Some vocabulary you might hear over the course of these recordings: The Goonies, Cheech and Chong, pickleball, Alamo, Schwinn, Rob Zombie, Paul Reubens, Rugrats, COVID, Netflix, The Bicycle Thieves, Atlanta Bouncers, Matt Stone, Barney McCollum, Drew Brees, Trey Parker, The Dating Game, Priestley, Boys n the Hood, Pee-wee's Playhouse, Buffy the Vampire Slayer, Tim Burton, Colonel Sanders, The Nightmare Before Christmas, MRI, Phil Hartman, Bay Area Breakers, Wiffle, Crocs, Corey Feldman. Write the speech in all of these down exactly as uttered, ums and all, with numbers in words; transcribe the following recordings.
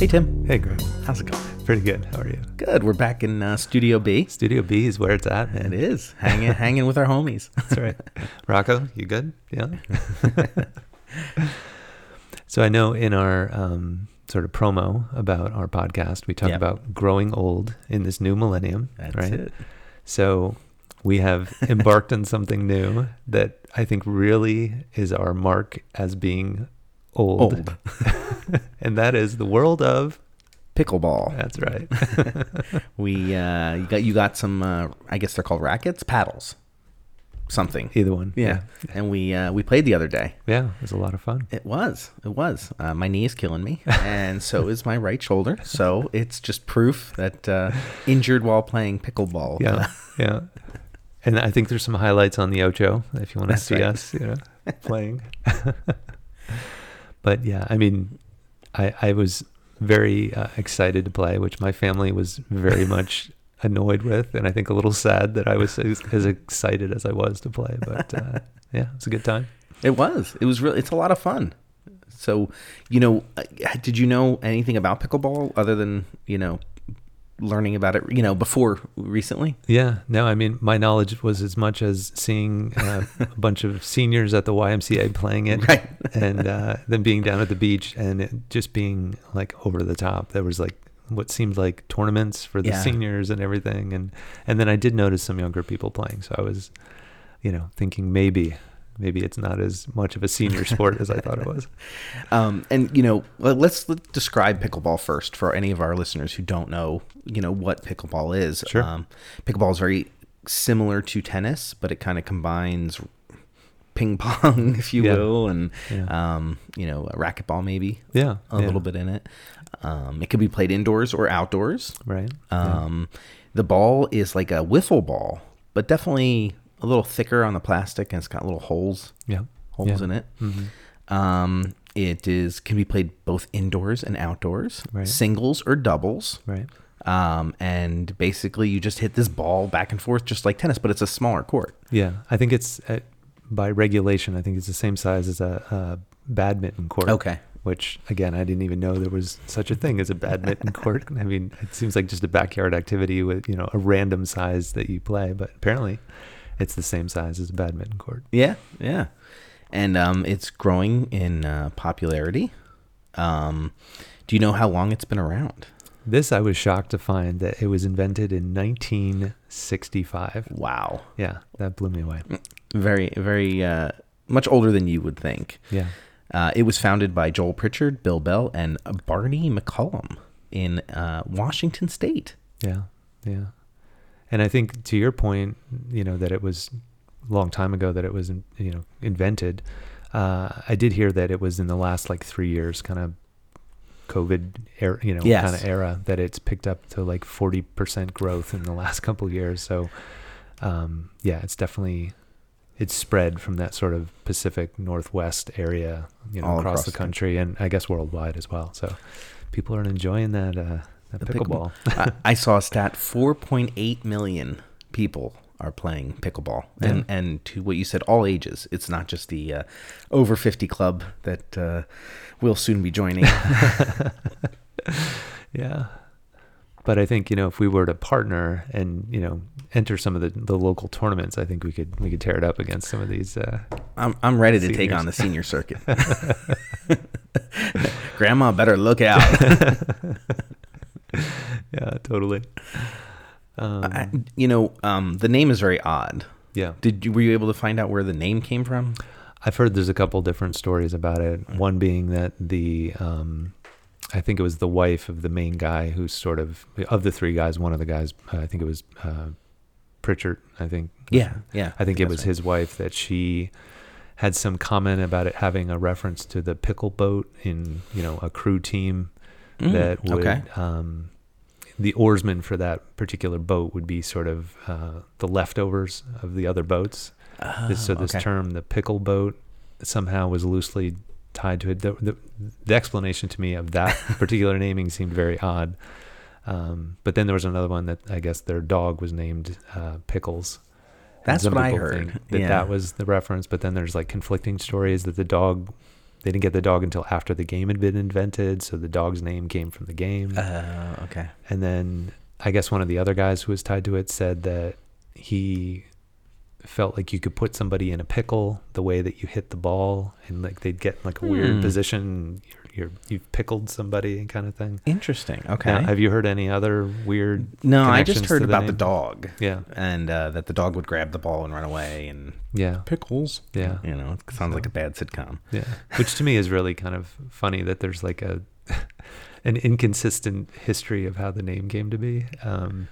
Hey, Tim. Hey, Graham. How's it going? Pretty good. How are you? Good. We're back in uh, Studio B. Studio B is where it's at. Man. It is. Hanging hanging with our homies. That's right. Rocco, you good? Yeah. So I know in our um, sort of promo about our podcast, we talk yep. about growing old in this new millennium. That's right? it. So we have embarked on something new that I think really is our mark as being old. old. And that is the world of pickleball. That's right. we uh, you got you got some. Uh, I guess they're called rackets, paddles, something. Either one. Yeah. yeah. And we uh, we played the other day. Yeah, it was a lot of fun. It was. It was. Uh, my knee is killing me, and so is my right shoulder. So it's just proof that uh, injured while playing pickleball. Yeah. yeah. And I think there's some highlights on the Ocho if you want to That's see right. us, you know, playing. But yeah, I mean, I I was very uh, excited to play, which my family was very much annoyed with, and I think a little sad that I was as, as excited as I was to play. But uh, yeah, it's a good time. It was. It was really. It's a lot of fun. So, you know, did you know anything about pickleball other than you know? learning about it, you know, before recently? Yeah. No, I mean, my knowledge was as much as seeing uh, a bunch of seniors at the Y M C A playing it right. and uh, then being down at the beach and it just being like over the top. There was like what seemed like tournaments for the yeah. seniors and everything. And, and then I did notice some younger people playing. So I was, you know, thinking maybe Maybe it's not as much of a senior sport as I thought it was. Um, and, you know, let's, let's describe pickleball first for any of our listeners who don't know, you know, what pickleball is. Sure. Um, pickleball is very similar to tennis, but it kind of combines ping pong, if you yeah. will, and, yeah. um, you know, racquetball maybe. Yeah. A yeah. little bit in it. Um, it could be played indoors or outdoors. Right. Um, yeah. The ball is like a wiffle ball, but definitely a little thicker on the plastic, and it's got little holes, yeah, holes yeah. in it. Mm-hmm. Um, it is can be played both indoors and outdoors, right. singles or doubles. Right. Um, and basically, you just hit this ball back and forth, just like tennis, but it's a smaller court. Yeah, I think it's uh, by regulation. I think it's the same size as a, a badminton court. Okay. Which again, I didn't even know there was such a thing as a badminton court. I mean, it seems like just a backyard activity with you know a random size that you play, but apparently. It's the same size as a badminton court. Yeah, yeah. And um, it's growing in uh, popularity. Um, do you know how long it's been around? This, I was shocked to find that it was invented in nineteen sixty-five. Wow. Yeah, that blew me away. Very, very uh, much older than you would think. Yeah. Uh, it was founded by Joel Pritchard, Bill Bell, and Barney McCollum in uh, Washington State. Yeah, yeah. And I think to your point, you know, that it was a long time ago that it was, you know, invented. Uh, I did hear that it was in the last like three years, kind of COVID era, you know, yes. kind of era that it's picked up to like forty percent growth in the last couple of years. So, um, yeah, it's definitely, it's spread from that sort of Pacific Northwest area, you know, across, across the country and I guess worldwide as well. So people are enjoying that, uh, The pickleball. pickleball. I, I saw a stat: four point eight million people are playing pickleball, yeah. and and to what you said, all ages. It's not just the uh, over fifty club that uh, we'll soon be joining. yeah, but I think you know if we were to partner and you know enter some of the, the local tournaments, I think we could we could tear it up against some of these. Uh, I'm I'm ready seniors. to take on the senior circuit. Grandma, better look out. yeah totally um, I, you know um the name is very odd. Yeah did you were you able to find out where the name came from? I've heard there's a couple different stories about it, one being that the um I think it was the wife of the main guy who sort of of the three guys one of the guys uh, I think it was uh Pritchard I think yeah yeah I think, I think it was right. his wife that she had some comment about it having a reference to the pickle boat in you know a crew team that would, okay. um, the oarsmen for that particular boat would be sort of uh, the leftovers of the other boats. Oh, this, so this okay. term, the pickle boat, somehow was loosely tied to it. The, the, the explanation to me of that particular naming seemed very odd. Um, but then there was another one that I guess their dog was named uh, Pickles. That's what I heard. That, yeah. that was the reference. But then there's like conflicting stories that the dog They didn't get the dog until after the game had been invented, so the dog's name came from the game. Uh, okay. And then I guess one of the other guys who was tied to it said that he felt like you could put somebody in a pickle the way that you hit the ball, and like they'd get in like a hmm. weird position. You're, you've pickled somebody kind of thing. Interesting. Okay. Now, have you heard any other weird No, I just heard about name? the dog. Yeah. And uh, that the dog would grab the ball and run away and yeah. pickles. Yeah. You know, it sounds so, like a bad sitcom. Yeah. Which to me is really kind of funny that there's like a an inconsistent history of how the name came to be. Um,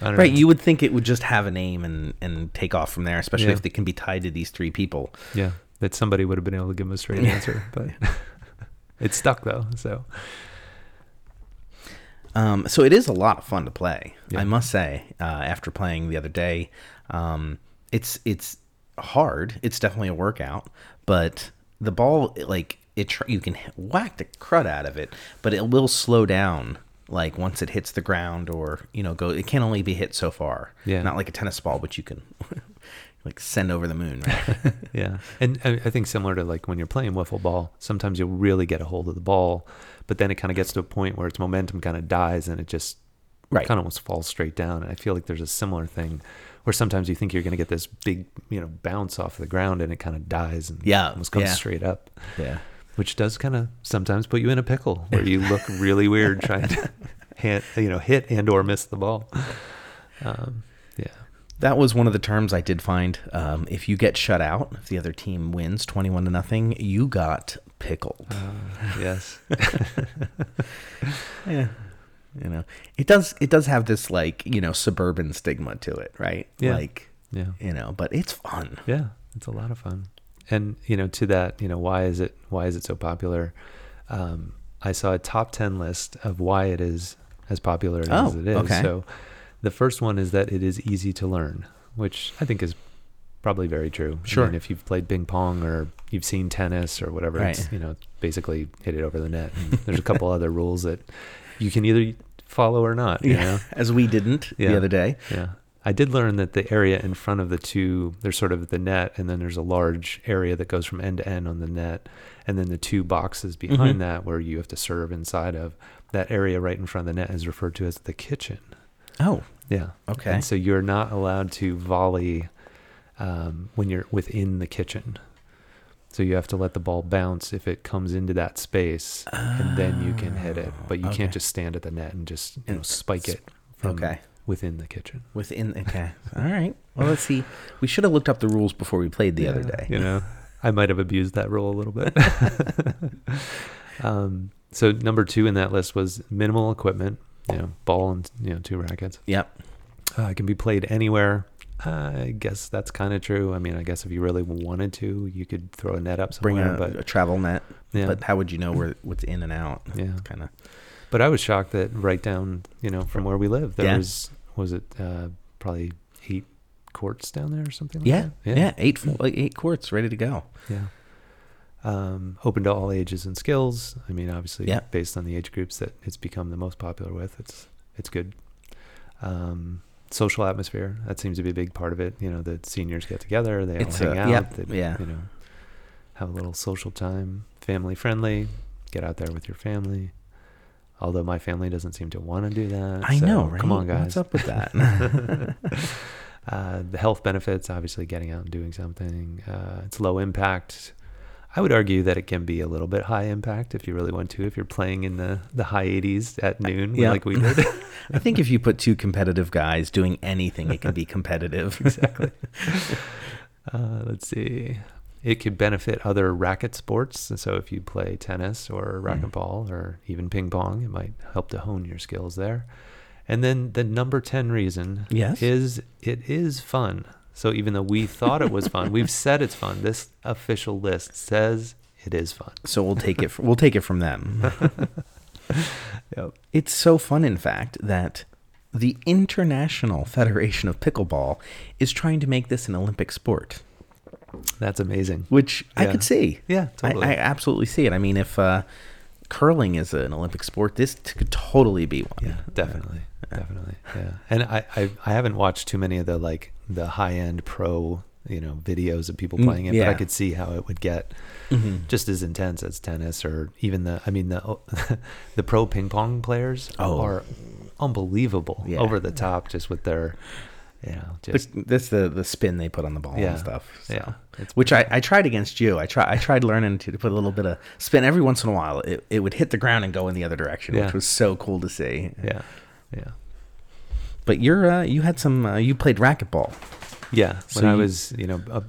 I don't right. know. You would think it would just have a name and, and take off from there, especially yeah. if it can be tied to these three people. Yeah. That somebody would have been able to give them a straight answer. But... It's stuck though, so. Um, so it is a lot of fun to play, yeah. I must say. Uh, after playing the other day, um, it's it's hard. It's definitely a workout, but the ball, like it, tr- you can whack the crud out of it, but it will slow down. Like once it hits the ground, or you know, go. It can only be hit so far. Yeah. Not like a tennis ball, which you can. Like send over the moon, right? Yeah. And I think similar to like when you're playing wiffle ball, sometimes you'll really get a hold of the ball, but then it kind of gets to a point where its momentum kind of dies and it just right. kind of almost falls straight down. And I feel like there's a similar thing where sometimes you think you're going to get this big, you know, bounce off the ground and it kind of dies and yeah. almost comes yeah. straight up. Yeah. Which does kind of sometimes put you in a pickle where you look really weird trying to, hand, you know, hit and or miss the ball. Um, yeah. That was one of the terms I did find. Um, if you get shut out, if the other team wins twenty-one to nothing, you got pickled. Uh, yes. Yeah. You know, it does. It does have this like you know suburban stigma to it, right? Yeah. Like, yeah. You know, but it's fun. Yeah, it's a lot of fun. And you know, to that, you know, why is it? Why is it so popular? Um, I saw a top ten list of why it is as popular oh, as it is. Okay. So. The first one is that it is easy to learn, which I think is probably very true. Sure. I mean, if you've played ping pong or you've seen tennis or whatever, right. it's, you know, basically hit it over the net. And there's a couple other rules that you can either follow or not, you yeah. know? As we didn't yeah. the other day. Yeah. I did learn that the area in front of the two, there's sort of the net, and then there's a large area that goes from end to end on the net, and then the two boxes behind mm-hmm. that where you have to serve inside of. That area right in front of the net is referred to as the kitchen. Oh, yeah. Okay. And so you're not allowed to volley um, when you're within the kitchen. So you have to let the ball bounce if it comes into that space, oh, and then you can hit it. But you okay. can't just stand at the net and just you know spike it from okay. within the kitchen. Within. Okay. All right. Well, let's see. We should have looked up the rules before we played the yeah, other day. You know, I might have abused that rule a little bit. um, so number two in that list was minimal equipment. You know, ball and you know two rackets. Yep. Uh, it can be played anywhere. Uh, I guess that's kind of true. I mean, I guess if you really wanted to, you could throw a net up somewhere. Bring a, but, a travel net. Yeah. But how would you know where what's in and out? Yeah. Kind of. But I was shocked that right down, you know, from where we live, there yeah. was was it uh, probably eight courts down there or something. Like yeah. that? Yeah. Yeah. Eight like eight courts ready to go. Yeah. Um, open to all ages and skills. I mean, obviously, yeah. based on the age groups that it's become the most popular with, it's it's good. Um, social atmosphere, that seems to be a big part of it. You know, the seniors get together, they it's all hang a, out, yep, they yeah. you know, have a little social time. Family friendly, get out there with your family. Although my family doesn't seem to want to do that. I so know, right? Come on, guys. What's up with that? uh, the health benefits, obviously, getting out and doing something. Uh, it's low impact. I would argue that it can be a little bit high impact if you really want to, if you're playing in the, the high eighties at noon yeah. like we did. I think if you put two competitive guys doing anything, it can be competitive. Exactly. uh, let's see. It could benefit other racket sports. So if you play tennis or racquetball mm. or even ping pong, it might help to hone your skills there. And then the number ten reason yes. is it is fun. So even though we thought it was fun, we've said it's fun. This official list says it is fun. So we'll take it. From, we'll take it from them. Yep. It's so fun, in fact, that the International Federation of Pickleball is trying to make this an Olympic sport. That's amazing. Which yeah. I could see. Yeah, totally. I, I absolutely see it. I mean, if uh, curling is an Olympic sport, this t- could totally be one. Yeah, definitely. Yeah. Definitely. Yeah. And I, I, I haven't watched too many of the like. the high-end pro you know, videos of people playing it, yeah. but I could see how it would get mm-hmm. just as intense as tennis, or even the, I mean, the, the pro ping pong players oh. are unbelievable, yeah. over the top, just with their, you know, just that's the, the spin they put on the ball yeah. and stuff. So. Yeah. It's Which I, I tried against you. I try I tried learning to put a little bit of spin every once in a while. It it would hit the ground and go in the other direction, yeah. which was so cool to see. Yeah. Yeah. But you're, uh, you had some, uh, you played racquetball. Yeah, when so I was, you know, uh,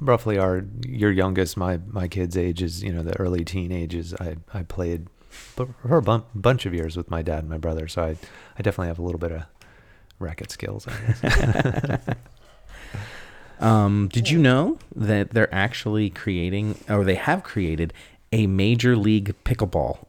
roughly our your youngest, my my kids' age is, you know, the early teenagers. I I played for a bun- bunch of years with my dad and my brother, so I I definitely have a little bit of racket skills, I guess. um, did you know that they're actually creating, or they have created, a Major League Pickleball?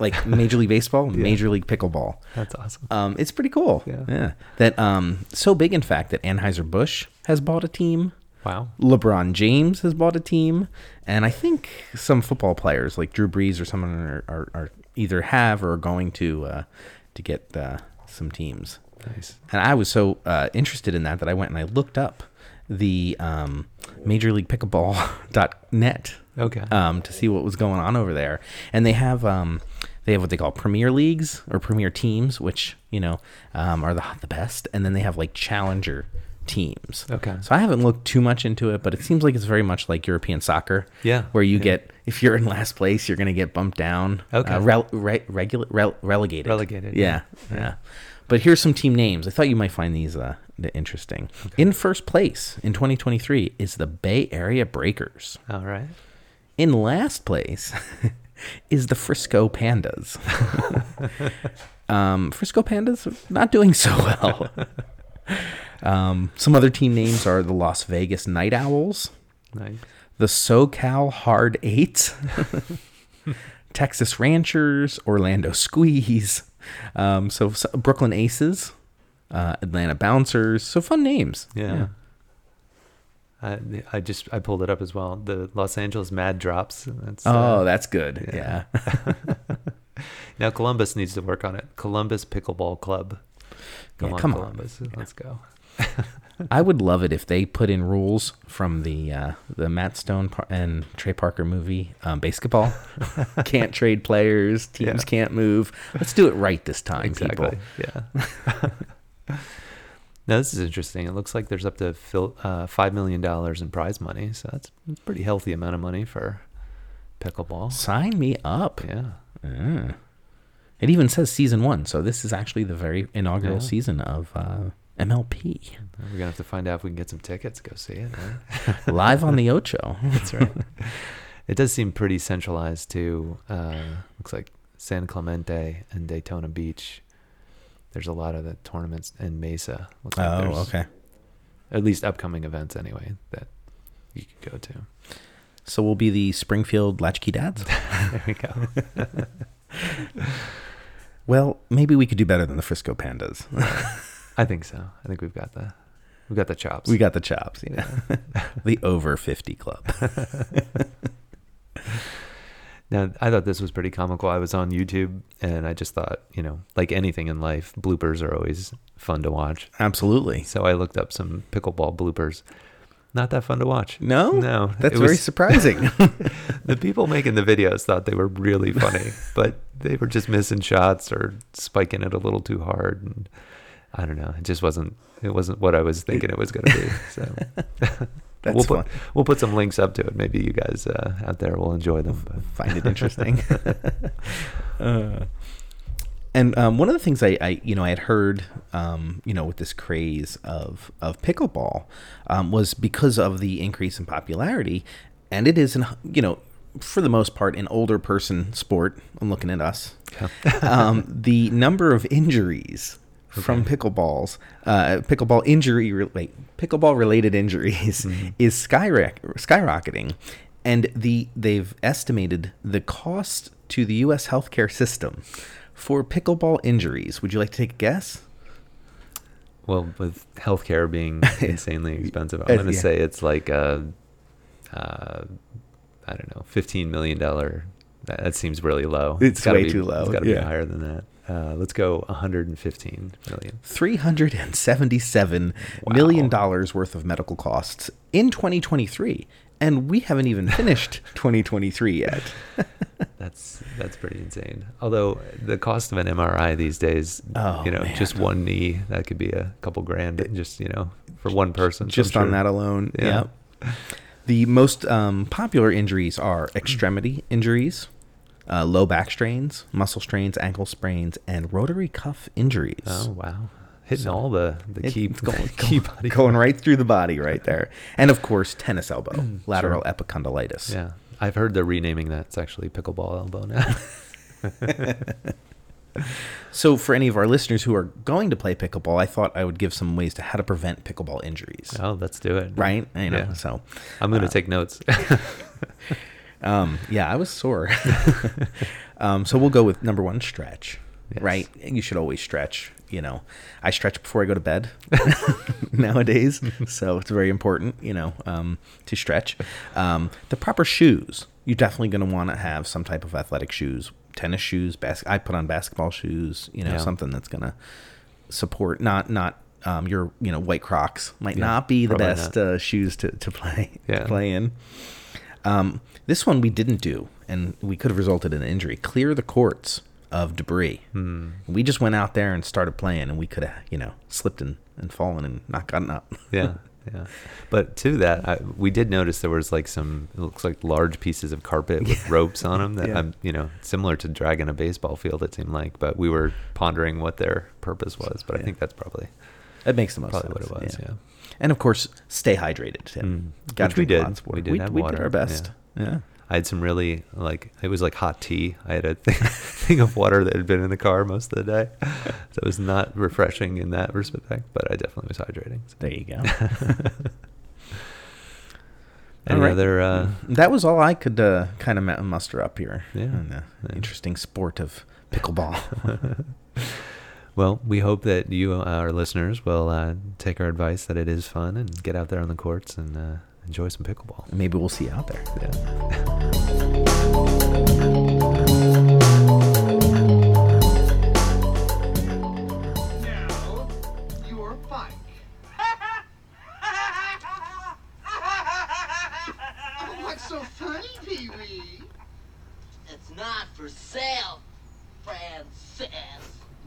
Like Major League Baseball, yeah. Major League Pickleball. That's awesome. Um, it's pretty cool. Yeah. yeah. That um, so big, in fact, that Anheuser-Busch has bought a team. Wow. LeBron James has bought a team. And I think some football players, like Drew Brees or someone, are, are, are either have or are going to uh, to get uh, some teams. Nice. And I was so uh, interested in that that I went and I looked up the um, Major League Pickleball dot net okay. um, to see what was going on over there. And they have... Um, They have what they call premier leagues or premier teams, which, you know, um, are the the best. And then they have like challenger teams. Okay. So I haven't looked too much into it, but it seems like it's very much like European soccer. Yeah. Where you yeah. get, if you're in last place, you're going to get bumped down. Okay. Uh, re- re- regula- re- relegated. Relegated. Yeah. Yeah. yeah. But here's some team names. I thought you might find these uh, interesting. Okay. In first place in twenty twenty-three is the Bay Area Breakers. All right. In last place... is the Frisco Pandas. um, Frisco Pandas not doing so well. Um, some other team names are the Las Vegas Night Owls, nice. The SoCal Hard eight, Texas Ranchers, Orlando Squeeze, um, so, so Brooklyn Aces, uh, Atlanta Bouncers. So fun names. Yeah. yeah. I, I just I pulled it up as well. The Los Angeles Mad Drops. That's, oh, uh, that's good. Yeah. yeah. Now Columbus needs to work on it. Columbus Pickleball Club. Come yeah, on, come Columbus. On. Yeah. Let's go. I would love it if they put in rules from the uh, the Matt Stone and Trey Parker movie, um, Basketball. Can't trade players. Teams yeah. can't move. Let's do it right this time, exactly. people. Yeah. Now, this is interesting. It looks like there's up to fil- uh, five million dollars in prize money. So that's a pretty healthy amount of money for pickleball. Sign me up. Yeah. yeah. It even says season one. So this is actually the very inaugural yeah. season of uh, M L P. We're going to have to find out if we can get some tickets. Go see it. Huh? Live on the Ocho. That's right. It does seem pretty centralized to, uh, looks like San Clemente and Daytona Beach. There's a lot of the tournaments in Mesa. Looks oh, like okay. At least upcoming events, anyway, that you could go to. So we'll be the Springfield Latchkey Dads. There we go. Well, maybe we could do better than the Frisco Pandas. I think so. I think we've got the we've got the chops. We got the chops. You know, yeah. The over fifty club. Now, I thought this was pretty comical. I was on YouTube, and I just thought, you know, like anything in life, bloopers are always fun to watch. Absolutely. So I looked up some pickleball bloopers. Not that fun to watch. No? No. That's very was, surprising. The people making the videos thought they were really funny, but they were just missing shots or spiking it a little too hard. And I don't know. It just wasn't, it wasn't what I was thinking it was going to be. So... That's we'll put, fun. We'll put some links up to it. Maybe you guys uh, out there will enjoy them. But. Find it interesting. uh, and um, one of the things I, I, you know, I had heard, um, you know, with this craze of of pickleball, um, was because of the increase in popularity, and it is, an, you know, for the most part, an older person sport. I'm looking at us. Yeah. um, the number of injuries. Okay. From pickleballs, uh, pickleball injury, like pickleball related injuries, mm-hmm. is skyrock- skyrocketing, and the they've estimated the cost to the U S healthcare system for pickleball injuries. Would you like to take a guess? Well, with healthcare being insanely expensive, I'm going to yeah. say it's like a, uh, I don't know, fifteen million dollars. That, that seems really low. It's, it's gotta way be, too low. It's got to yeah. be higher than that. Uh, let's go one hundred fifteen million dollars. three hundred seventy-seven wow. million dollars worth of medical costs in twenty twenty-three, and we haven't even finished twenty twenty-three yet. That's that's pretty insane. Although the cost of an M R I these days, oh, you know, man. just one knee, that could be a couple grand, it, just you know, for one person. Just I'm on sure. that alone. Yeah. Yep. The most um, popular injuries are extremity injuries, uh, low back strains, muscle strains, ankle sprains, and rotary cuff injuries. Oh, wow. Hitting so all the, the key, going, key body. Going right through the body right there. And, of course, tennis elbow, mm, lateral sure. epicondylitis. Yeah. I've heard they're renaming that. It's actually pickleball elbow now. So for any of our listeners who are going to play pickleball, I thought I would give some ways to how to prevent pickleball injuries. Oh, let's do it. Right? I know. Yeah. So I'm going to uh, take notes. um, yeah, I was sore. um, so we'll go with number one, stretch. Yes. Right? You should always stretch. You know, I stretch before I go to bed nowadays, so it's very important, you know, um, to stretch. Um, the proper shoes. You're definitely going to want to have some type of athletic shoes, tennis shoes, bas- I put on basketball shoes, you know, yeah. something that's going to support, not, not um, your, you know, white Crocs might yeah, not be the best uh, shoes to, to play, yeah. to play in. Um, this one we didn't do, and we could have resulted in an injury. Clear the courts of debris. Hmm. We just went out there and started playing, and we could have, you know, slipped and, and fallen and not gotten up. yeah, yeah. But to that, I, we did notice there was like some, it looks like large pieces of carpet with ropes on them that, yeah. I'm, you know, similar to dragging a baseball field, it seemed like, but we were pondering what their purpose was. But yeah. I think that's probably, that makes the most probably sense. What it was, yeah. yeah. And of course, stay hydrated, Tim. Mm. Got Which we did. We did we, have we water. Did our best. Yeah. yeah. I had some really, like, it was like hot tea. I had a thing, thing of water that had been in the car most of the day. So it was not refreshing in that respect, but I definitely was hydrating. So. There you go. Any right. other? Uh, that was all I could uh, kind of muster up here. Yeah. In the yeah. interesting sport of pickleball. Well, we hope that you, our listeners, will uh, take our advice that it is fun and get out there on the courts and uh, enjoy some pickleball. Maybe we'll see you out there. Yeah. Now, your bike. Oh, what's so funny, Pee-wee? It's not for sale, Francis.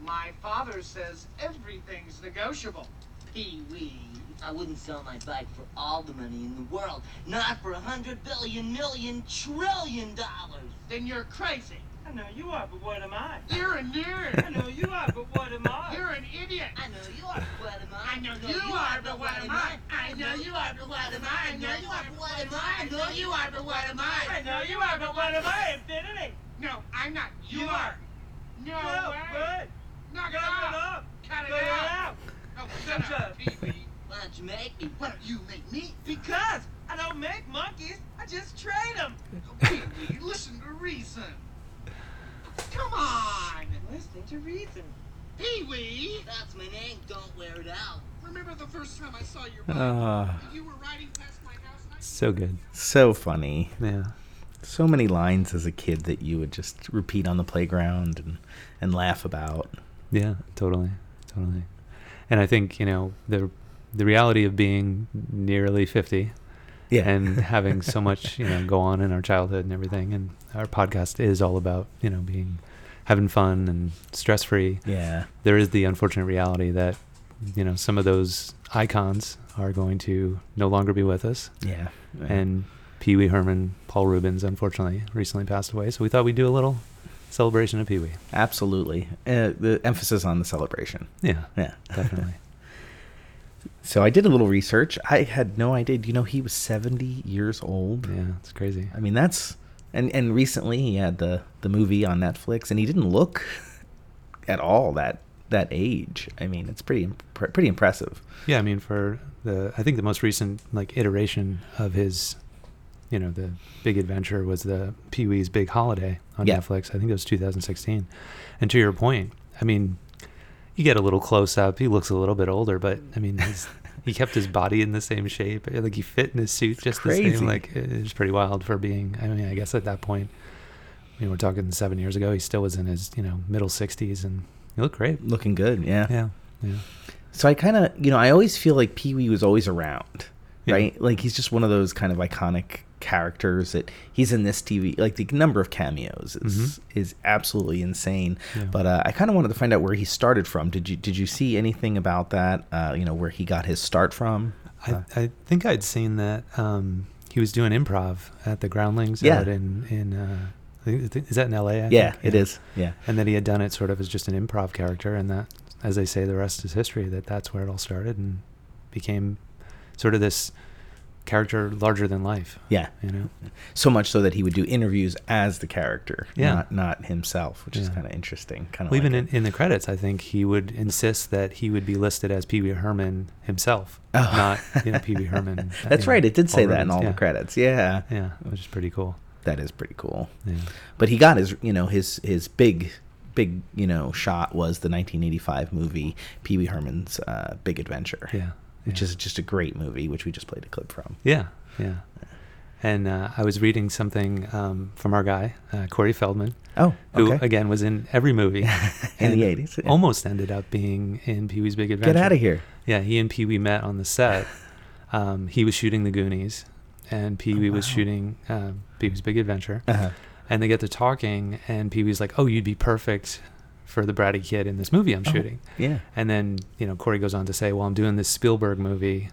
My father says everything's negotiable, Pee-wee. I wouldn't sell my bike for all the money in the world. Not for a hundred billion, million, trillion dollars. Then you're crazy. I know you are, but what am I? You're a nerd. I know you are, but what am I? You're an idiot. I know you are, but what am I? I know you are, but what am I? I know you are, but what am I? I know you are, but what am I? I know you are, but what am I? I know you are, but what am I? Infinity. No, I'm not. You are. No way. Knock it off. Cut it out. Oh, shut up, T V. Why don't you make me? Why don't you make me? Because I don't make monkeys. I just trade them. Okay, listen to reason. Come on. Listen to reason. Pee-wee. That's my name. Don't wear it out. Remember the first time I saw your bike? Uh, you were riding past my house. And I- so good. So funny. Yeah. So many lines as a kid that you would just repeat on the playground and, and laugh about. Yeah, totally. Totally. And I think, you know, the the reality of being nearly fifty yeah. and having so much, you know, go on in our childhood and everything. And our podcast is all about, you know, being, having fun and stress-free. Yeah. There is the unfortunate reality that, you know, some of those icons are going to no longer be with us. Yeah. Right. And Pee-wee Herman, Paul Reubens, unfortunately, recently passed away. So we thought we'd do a little celebration of Pee-wee. Absolutely. Uh, the emphasis on the celebration. Yeah. Yeah. Definitely. So I did a little research. I had no idea. You know, he was seventy years old. Yeah, it's crazy. I mean, that's... And, and recently he had the, the movie on Netflix, and he didn't look at all that that age. I mean, it's pretty imp- pretty impressive. Yeah, I mean, for the... I think the most recent, like, iteration of his... You know, the big adventure was the Pee-wee's Big Holiday on yeah. Netflix. I think it was two thousand sixteen. And to your point, I mean... You get a little close up. He looks a little bit older, but I mean, he's, he kept his body in the same shape. Like he fit in his suit just the same. Like it's pretty wild for being. I mean, I guess at that point, I mean, we're talking seven years ago. He still was in his, you know, middle sixties, and he looked great. Looking good, yeah. Yeah, yeah. So I kind of, you know, I always feel like Pee-wee was always around, yeah. right? Like, he's just one of those kind of iconic characters that he's in this T V. Like, the number of cameos is mm-hmm. is absolutely insane. Yeah. But uh, I kind of wanted to find out where he started from. Did you did you see anything about that, uh, you know, where he got his start from? I, uh, I think I'd seen that. Um, he was doing improv at the Groundlings yeah. out in... in uh, is that in L A? I yeah, think? It yeah. is. Yeah. And then he had done it sort of as just an improv character, and that, as they say, the rest is history, that that's where it all started and became sort of this character larger than life. Yeah. You know? So much so that he would do interviews as the character, yeah. not not himself, which yeah. is kind of interesting. Kind of well, like even in, in the credits, I think he would insist that he would be listed as Pee-wee Herman himself, oh. not you know, Pee-wee Herman. That's right. Know, it did Paul say Reubens. That in all yeah. the credits. Yeah. Yeah, which is pretty cool. That is pretty cool. Yeah. But he got his, you know, his his big, big, you know, shot was the nineteen eighty-five movie Pee-wee Herman's uh, Big Adventure. Yeah, yeah. Which is just a great movie, which we just played a clip from. Yeah, yeah. yeah. And uh, I was reading something um, from our guy, uh, Corey Feldman. Oh, okay. Who, again, was in every movie. in the eighties. Yeah. Almost ended up being in Pee-wee's Big Adventure. Get out of here. Yeah, he and Pee-wee met on the set. Um, he was shooting The Goonies. And Pee-wee oh, wow. was shooting uh, Pee-wee's Big Adventure. Uh-huh. And they get to talking, and Pee-wee's like, oh, you'd be perfect for the bratty kid in this movie I'm shooting. Oh, yeah. And then, you know, Corey goes on to say, well, I'm doing this Spielberg movie,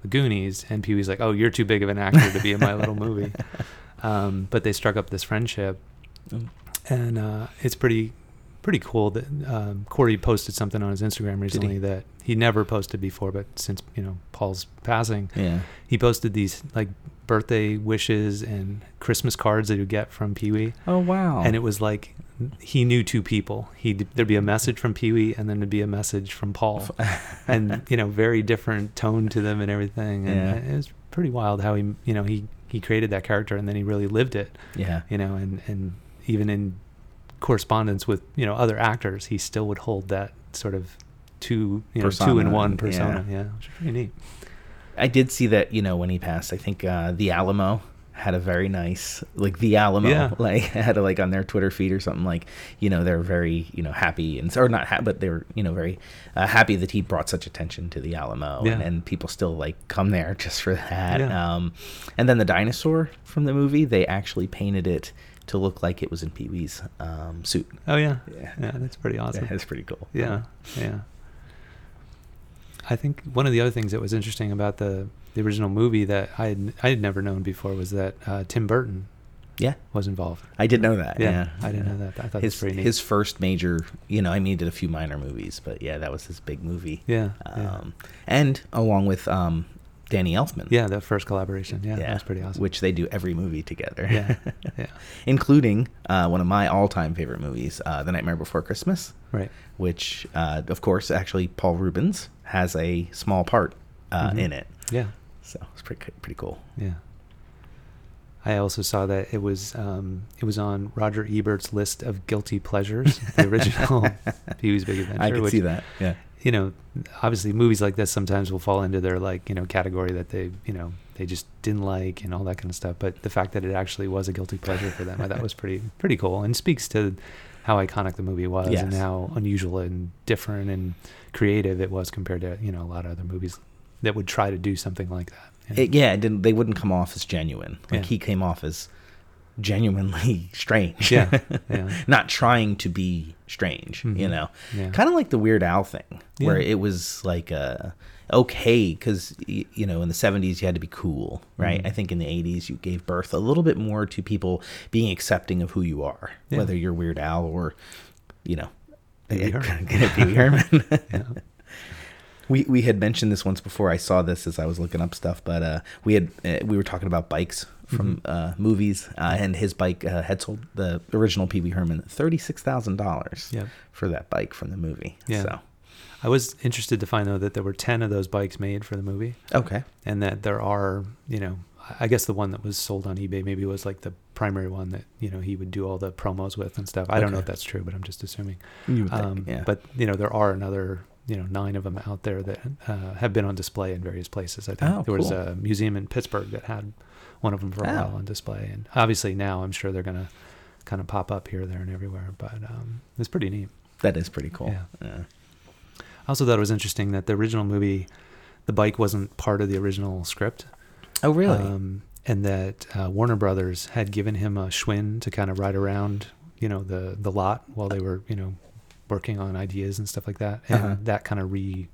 The Goonies, and Pee-wee's like, oh, you're too big of an actor to be in my little movie. Um, but they struck up this friendship. Oh. And uh, it's pretty pretty cool that um, Corey posted something on his Instagram recently he? that he never posted before, but since, you know, Paul's passing, yeah. he posted these like birthday wishes and Christmas cards that you get from Pee-wee. Oh, wow. And it was like he knew two people. He'd, there'd be a message from Pee-wee and then there'd be a message from Paul and, you know, very different tone to them and everything. And yeah. it was pretty wild how he, you know, he, he created that character and then he really lived it. Yeah. You know, and, and even in correspondence with, you know, other actors, he still would hold that sort of two, you know, persona. two in one persona. Yeah. yeah. Which is pretty neat. I did see that, you know, when he passed, I think uh, the Alamo had a very nice, like the Alamo, yeah. like had a, like on their Twitter feed or something, like, you know, they're very, you know, happy and or not happy, but they were, you know, very uh, happy that he brought such attention to the Alamo yeah. and, and people still like come there just for that. Yeah. Um, and then the dinosaur from the movie, they actually painted it to look like it was in Pee-wee's um, suit. Oh yeah. yeah. Yeah. That's pretty awesome. Yeah, that's pretty cool. Yeah. Yeah. I think one of the other things that was interesting about the, the original movie that I had, I had never known before was that uh, Tim Burton yeah. was involved. I did know that. Yeah, yeah. I didn't yeah. know that. I thought his, it was pretty neat. His first major, you know, I mean, he did a few minor movies, but yeah, that was his big movie. Yeah. Um, yeah. And along with um, Danny Elfman. Yeah, that first collaboration. Yeah, yeah, that was pretty awesome. Which they do every movie together. Yeah, yeah. Including uh, one of my all-time favorite movies, uh, The Nightmare Before Christmas. Right. Which, uh, of course, actually, Paul Reubens has a small part uh, mm-hmm. in it. Yeah. So it's pretty pretty cool. Yeah. I also saw that it was um, it was on Roger Ebert's list of guilty pleasures, the original Pee-wee's Big Adventure. I could which, see that. Yeah. You know, obviously movies like this sometimes will fall into their like, you know, category that they, you know, they just didn't like and all that kind of stuff. But the fact that it actually was a guilty pleasure for them, I thought was pretty pretty cool and speaks to how iconic the movie was yes. and how unusual and different and creative it was compared to, you know, a lot of other movies that would try to do something like that. You know? it, yeah, it didn't, they wouldn't come off as genuine. Like yeah. he came off as genuinely strange. Yeah, yeah. Not trying to be strange, mm-hmm. you know. Yeah. Kind of like the Weird Al thing where yeah. it was like a... okay, because, you know, in the seventies you had to be cool, right? Mm-hmm. I think in the eighties you gave birth a little bit more to people being accepting of who you are, yeah. whether you're Weird Al or, you know, Pee-wee Herman. yeah. We we had mentioned this once before. I saw this as I was looking up stuff, but uh, we had uh, we were talking about bikes from mm-hmm. uh, movies, uh, and his bike uh, had sold the original Pee-wee Herman thirty-six thousand dollars yeah. for that bike from the movie. Yeah. So. I was interested to find, though, that there were ten of those bikes made for the movie. Okay. And that there are, you know, I guess the one that was sold on eBay maybe was like the primary one that, you know, he would do all the promos with and stuff. I okay. don't know if that's true, but I'm just assuming. You would um, think, yeah. But, you know, there are another, you know, nine of them out there that uh, have been on display in various places. I think oh, there cool. was a museum in Pittsburgh that had one of them for a oh. while on display. And obviously now I'm sure they're going to kind of pop up here, there, and everywhere. But um, it's pretty neat. That is pretty cool. Yeah. yeah. I also thought it was interesting that the original movie, the bike wasn't part of the original script. Oh, really? Um, and that uh, Warner Brothers had given him a Schwinn to kind of ride around, you know, the, the lot while they were, you know, working on ideas and stuff like that. And uh-huh. that kind of re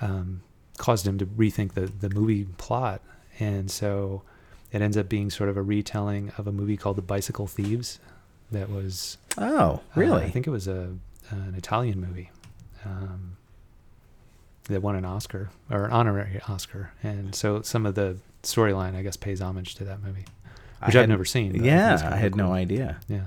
um, caused him to rethink the, the movie plot. And so it ends up being sort of a retelling of a movie called The Bicycle Thieves. That was oh really uh, I think it was a an Italian movie um, that won an Oscar or an honorary Oscar, and so some of the storyline I guess pays homage to that movie, which I've never seen. Yeah, I had no idea. Yeah,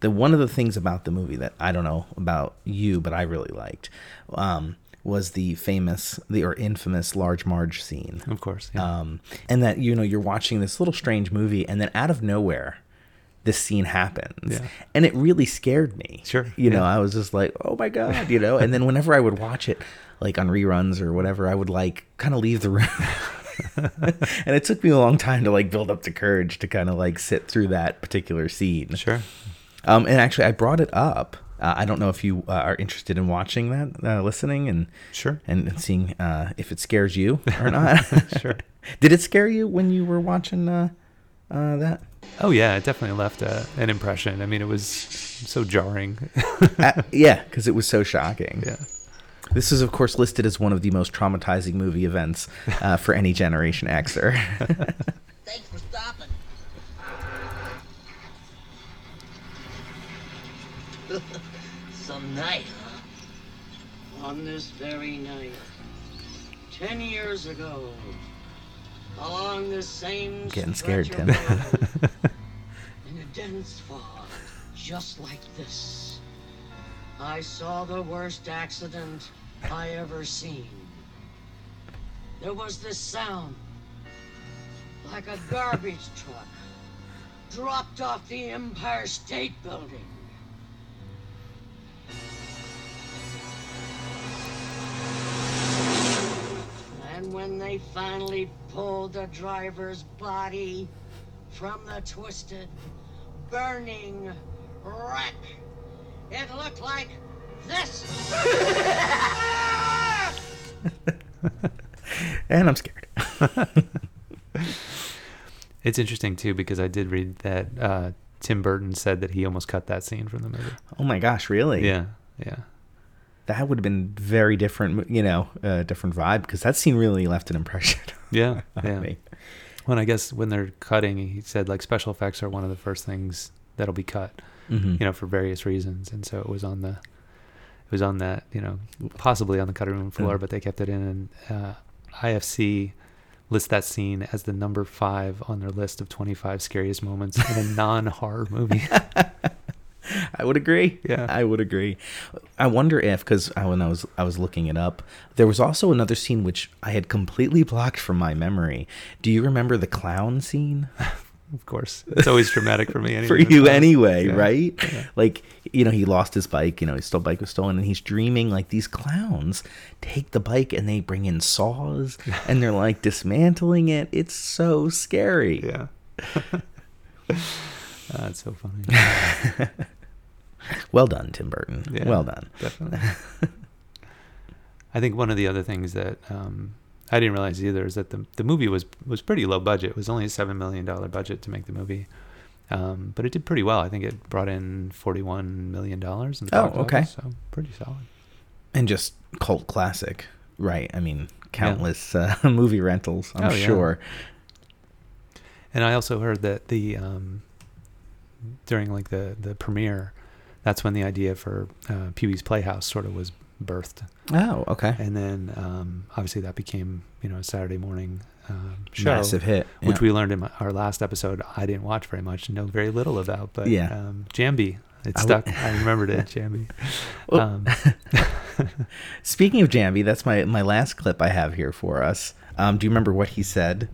the one of the things about the movie that I don't know about you, but I really liked um, was the famous the or infamous Large Marge scene. Of course, yeah. um, and that you know you're watching this little strange movie, and then out of nowhere, this scene happens. Yeah. And it really scared me. Sure. You know, yeah. I was just like, oh my God, you know? And then whenever I would watch it, like on reruns or whatever, I would like kind of leave the room. And it took me a long time to like build up the courage to kind of like sit through that particular scene. Sure. Um, and actually I brought it up. Uh, I don't know if you uh, are interested in watching that, uh, listening and sure. and seeing uh, if it scares you or not. Sure. Did it scare you when you were watching uh, uh, that? Oh, yeah, it definitely left a, an impression. I mean, it was so jarring. uh, yeah, because it was so shocking. Yeah. This is, of course, listed as one of the most traumatizing movie events uh, for any Generation Xer. Thanks for stopping. Some night, huh? On this very night, ten years ago... Along this same Getting scared, Tim. In a dense fog, just like this, I saw the worst accident I ever seen. There was this sound, like a garbage truck dropped off the Empire State Building. And when they finally pulled the driver's body from the twisted, burning wreck, it looked like this. And I'm scared. It's interesting, too, because I did read that uh, Tim Burton said that he almost cut that scene from the movie. Oh, my gosh, really? Yeah, yeah. That would have been very different, you know, uh, different vibe, because that scene really left an impression. Yeah, yeah. Me. When I guess when they're cutting, he said like special effects are one of the first things that'll be cut, mm-hmm. you know, for various reasons, and so it was on the, it was on that, you know, possibly on the cutting room floor, mm-hmm. but they kept it in. And uh, I F C lists that scene as the number five on their list of twenty-five scariest moments in a non-horror movie. I would agree. Yeah, I would agree. I wonder if, because when I was I was looking it up, there was also another scene which I had completely blocked from my memory. Do you remember the clown scene? Of course, it's always dramatic for me. Anyway. For you, anyway, yeah. Right? Yeah. Like you know, he lost his bike. You know, his bike was stolen, and he's dreaming like these clowns take the bike and they bring in saws and they're like dismantling it. It's so scary. Yeah, that's uh, so funny. Well done, Tim Burton. Yeah, well done. Definitely. I think one of the other things that um, I didn't realize either is that the the movie was, was pretty low budget. It was only a seven million dollars budget to make the movie. Um, but it did pretty well. I think it brought in forty-one million dollars. In the oh, okay. Office, so pretty solid. And just cult classic, right? I mean, countless yeah. uh, movie rentals, I'm oh, sure. Yeah. And I also heard that the um, during like the, the premiere... That's when the idea for uh, Pee-wee's Playhouse sort of was birthed. Oh, okay. And then um, obviously that became, you know, a Saturday morning um, show. Massive hit. Yeah. Which we learned in my, our last episode, I didn't watch very much, know very little about, but yeah. um, Jambi, it I stuck. W- I remembered it, Jambi. Um, Speaking of Jambi, that's my, my last clip I have here for us. Um, do you remember what he said?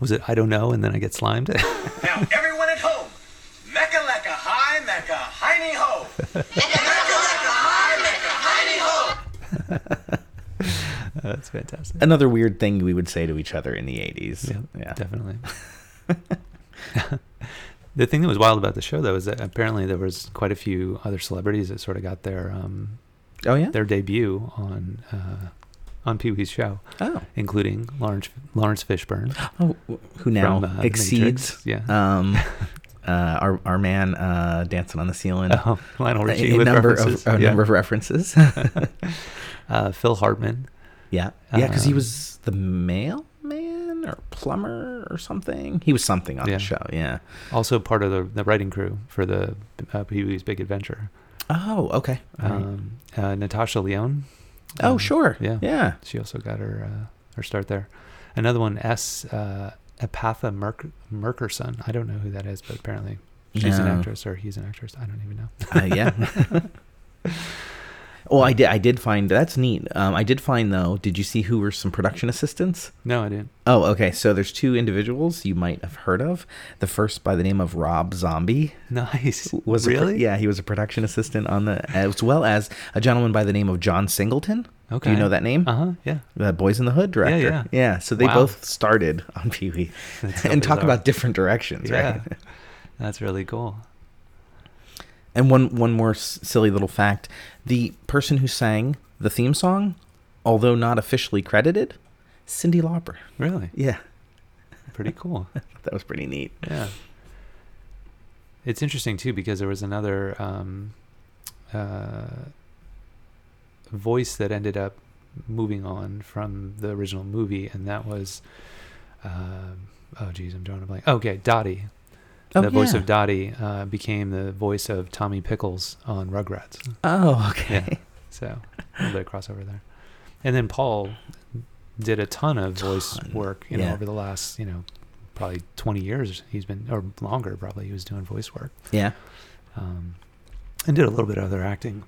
Was it, I don't know, and then I get slimed? Now, everyone at home. That's fantastic. Another weird thing we would say to each other in the eighties. Yeah, yeah. Definitely. The thing that was wild about the show, though, is that apparently there was quite a few other celebrities that sort of got their um, oh yeah their debut on uh, on Pee-wee's show, oh, including Lawrence Lawrence Fishburne, oh, who now from, uh, exceeds yeah. Um, uh, our our man uh, Dancing on the Ceiling, oh, Lionel Richie, a, a number of a yeah. number of references. uh, Phil Hartman, yeah, yeah, because um, he was the male. Or plumber or something. He was something on yeah. the show. Yeah. Also part of the, the writing crew for the uh, Pee-wee's Big Adventure. Oh, okay. Um, right. uh, Natasha Lyonne. Oh, um, sure. Yeah. Yeah. She also got her uh, her start there. Another one, S. Uh, Epatha Merk- Merkerson. I don't know who that is, but apparently she's no. an actress, or he's an actress. I don't even know. uh, yeah. Oh, I did. I did find that's neat. Um, I did find though. Did you see who were some production assistants? No, I didn't. Oh, okay. So there's two individuals you might have heard of. The first by the name of Rob Zombie. Nice. Was really? A, yeah, he was a production assistant on the, as well as a gentleman by the name of John Singleton. Okay. Do you know that name? Uh huh. Yeah. The Boys in the Hood director. Yeah. Yeah. yeah so they wow. both started on Pee-wee, so and bizarre. Talk about different directions. Yeah. Right. That's really cool. And one, one more s- silly little fact. The person who sang the theme song, although not officially credited, Cyndi Lauper. Really? Yeah. Pretty cool. That was pretty neat. Yeah. It's interesting, too, because there was another um, uh, voice that ended up moving on from the original movie, and that was, uh, oh, geez, I'm drawing a blank. Okay, Dottie. The oh, yeah. voice of Dottie uh, became the voice of Tommy Pickles on Rugrats. Oh, okay. Yeah. So a little bit of crossover there. And then Paul did a ton of voice ton. work, you yeah. know, over the last, you know, probably twenty years he's been, or longer probably, he was doing voice work. Yeah. Um, and did a little bit of other acting.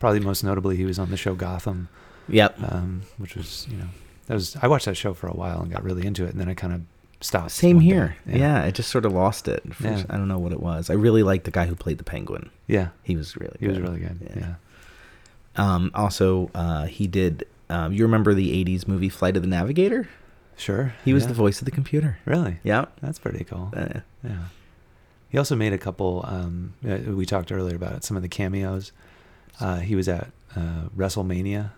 Probably most notably, he was on the show Gotham. Yep. Um, which was, you know, that was I watched that show for a while and got really into it, and then I kind of Stopped Same here. Yeah. yeah, it just sort of lost it. Yeah. I don't know what it was. I really liked the guy who played the Penguin. Yeah, he was really. He good. was really good. Yeah. yeah. Um, also, uh, he did. Um, you remember the eighties movie Flight of the Navigator? Sure. He was yeah. the voice of the computer. Really? Yeah. That's pretty cool. Uh, yeah. He also made a couple. Um, we talked earlier about it, some of the cameos. Uh, he was at uh, WrestleMania.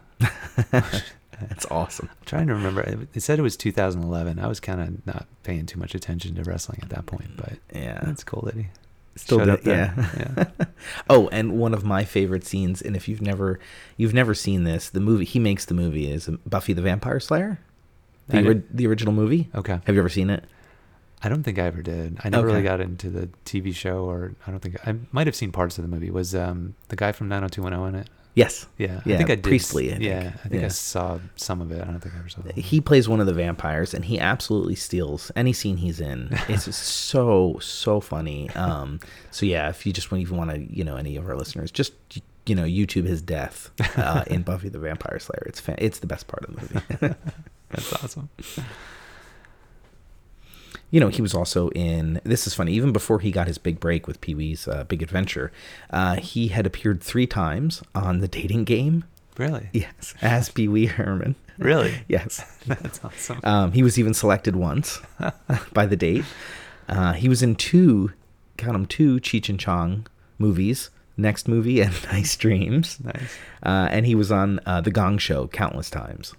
That's awesome. I'm trying to remember. It said it was two thousand eleven I was kind of not paying too much attention to wrestling at that point, but yeah, that's cool that he still showed up there. Yeah. yeah. Oh, and one of my favorite scenes, and if you've never you've never seen this, the movie he makes the movie is Buffy the Vampire Slayer, the, the original movie. Okay. Have you ever seen it? I don't think I ever did. I never okay. really got into the T V show, or I don't think I might have seen parts of the movie. Was um, the guy from nine oh two one oh in it? Yes. Yeah. yeah. I think I did. Priestley. I think. Yeah. I think yeah. I saw some of it. I don't think I ever saw it. He plays one of the vampires, and he absolutely steals any scene he's in. It's just so, so funny. Um, so yeah, if you just want, even want to, you know, any of our listeners, just, you know, YouTube his death uh, in Buffy the Vampire Slayer. It's fan- it's the best part of the movie. That's awesome. You know, he was also in, this is funny, even before he got his big break with Pee-wee's uh, Big Adventure, uh, he had appeared three times on The Dating Game. Really? Yes, as Pee-wee Herman. Really? Yes. That's awesome. Um, he was even selected once by The Date. Uh, he was in two, count them, two Cheech and Chong movies, Next Movie and Nice Dreams. Nice. Uh, and he was on uh, The Gong Show countless times.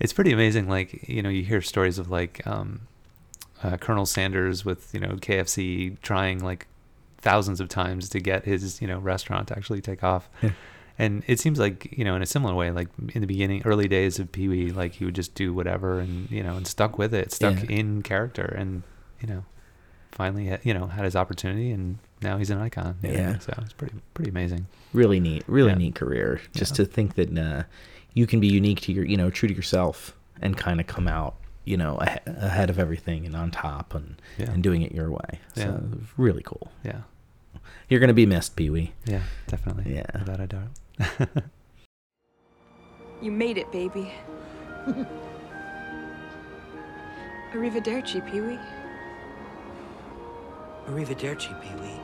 It's pretty amazing, like, you know, you hear stories of, like, um, uh, Colonel Sanders with, you know, K F C trying, like, thousands of times to get his, you know, restaurant to actually take off. Yeah. And it seems like, you know, in a similar way, like, in the beginning, early days of Pee-wee, like, he would just do whatever and, you know, and stuck with it, stuck yeah. in character and, you know, finally, you know, had his opportunity, and now he's an icon. You know? Yeah. So it's pretty, pretty amazing. Really neat. Really yeah. neat career. Just yeah. to think that... Uh, you can be unique to your, you know, true to yourself and kind of come out, you know, a- ahead of everything and on top and, yeah. and doing it your way. So yeah. really cool. Yeah. You're going to be missed, Pee-wee. Yeah, definitely. Yeah. Without a doubt. You made it, baby. Arrivederci, Pee-wee. Arrivederci, Pee-wee.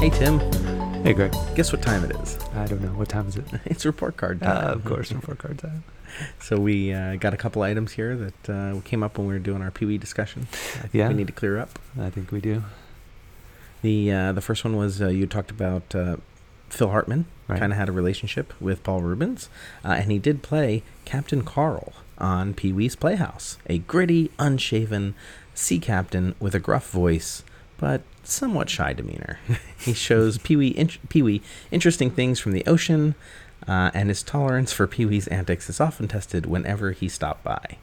Hey, Tim. Hey, Greg. Guess what time it is? I don't know. What time is it? It's report card time. Uh, of course, report card time. So we uh, got a couple items here that uh, came up when we were doing our Pee-wee discussion. I think yeah. we need to clear up. I think we do. The uh, the first one was uh, you talked about uh, Phil Hartman. Right. Kind of had a relationship with Paul Reubens. Uh, and he did play Captain Carl on Pee-wee's Playhouse. A gritty, unshaven sea captain with a gruff voice, but somewhat shy demeanor. He shows Pee-wee, in- Pee-wee interesting things from the ocean, uh, and his tolerance for Pee-wee's antics is often tested whenever he stopped by.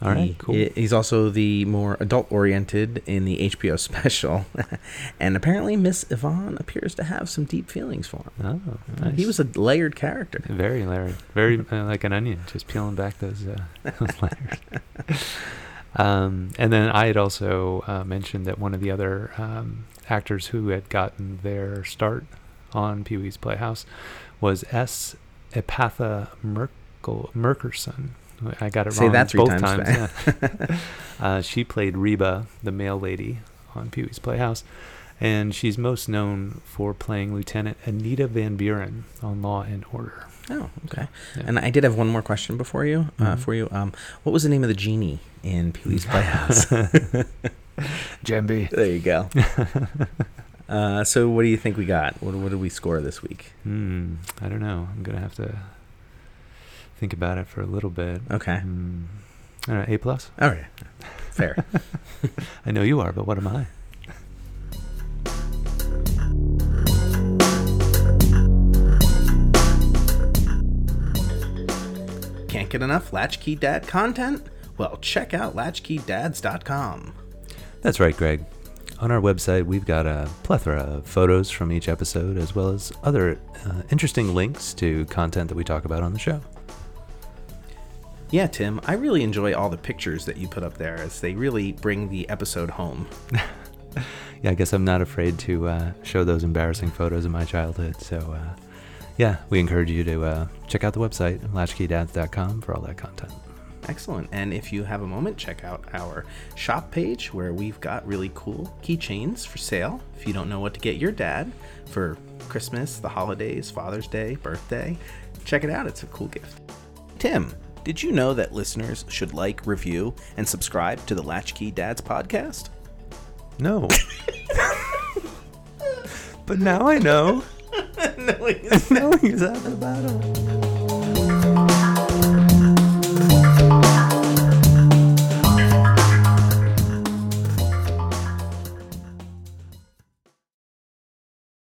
All right, he, cool. He's also the more adult-oriented in the H B O special, and apparently Miss Yvonne appears to have some deep feelings for him. Oh, nice. He was a layered character. Very layered. Very uh, like an onion, just peeling back those, uh, those layers. Um, and then I had also uh, mentioned that one of the other um, actors who had gotten their start on Pee-wee's Playhouse was S. Epatha Merkel- Merkerson. I got it Say wrong that three both times. times yeah. uh, she played Reba, the mail lady, on Pee-wee's Playhouse, and she's most known for playing Lieutenant Anita Van Buren on Law and Order. Oh, okay. So, yeah. And I did have one more question before you. Mm-hmm. Uh, for you, um, what was the name of the genie in Pee-wee's Playhouse? Jambi. There you go. uh, so, what do you think we got? What What did we score this week? Hmm. I don't know. I'm gonna have to think about it for a little bit. Okay. Mm. All right, A plus. All right. Fair. I know you are, but what am I? Can't get enough Latchkey Dad content? Well, check out latchkey dads dot com. That's right, Greg. On our website, we've got a plethora of photos from each episode, as well as other uh, interesting links to content that we talk about on the show. Yeah, Tim, I really enjoy all the pictures that you put up there, as they really bring the episode home. Yeah, I guess I'm not afraid to uh, show those embarrassing photos of my childhood, so uh, yeah, we encourage you to uh, check out the website, latchkey dads dot com, for all that content. Excellent, and if you have a moment, check out our shop page, where we've got really cool keychains for sale. If you don't know what to get your dad for Christmas, the holidays, Father's Day, birthday, check it out. It's a cool gift. Tim, did you know that listeners should like, review, and subscribe to the Latchkey Dads podcast? No. But now I know. Knowing exactly about it.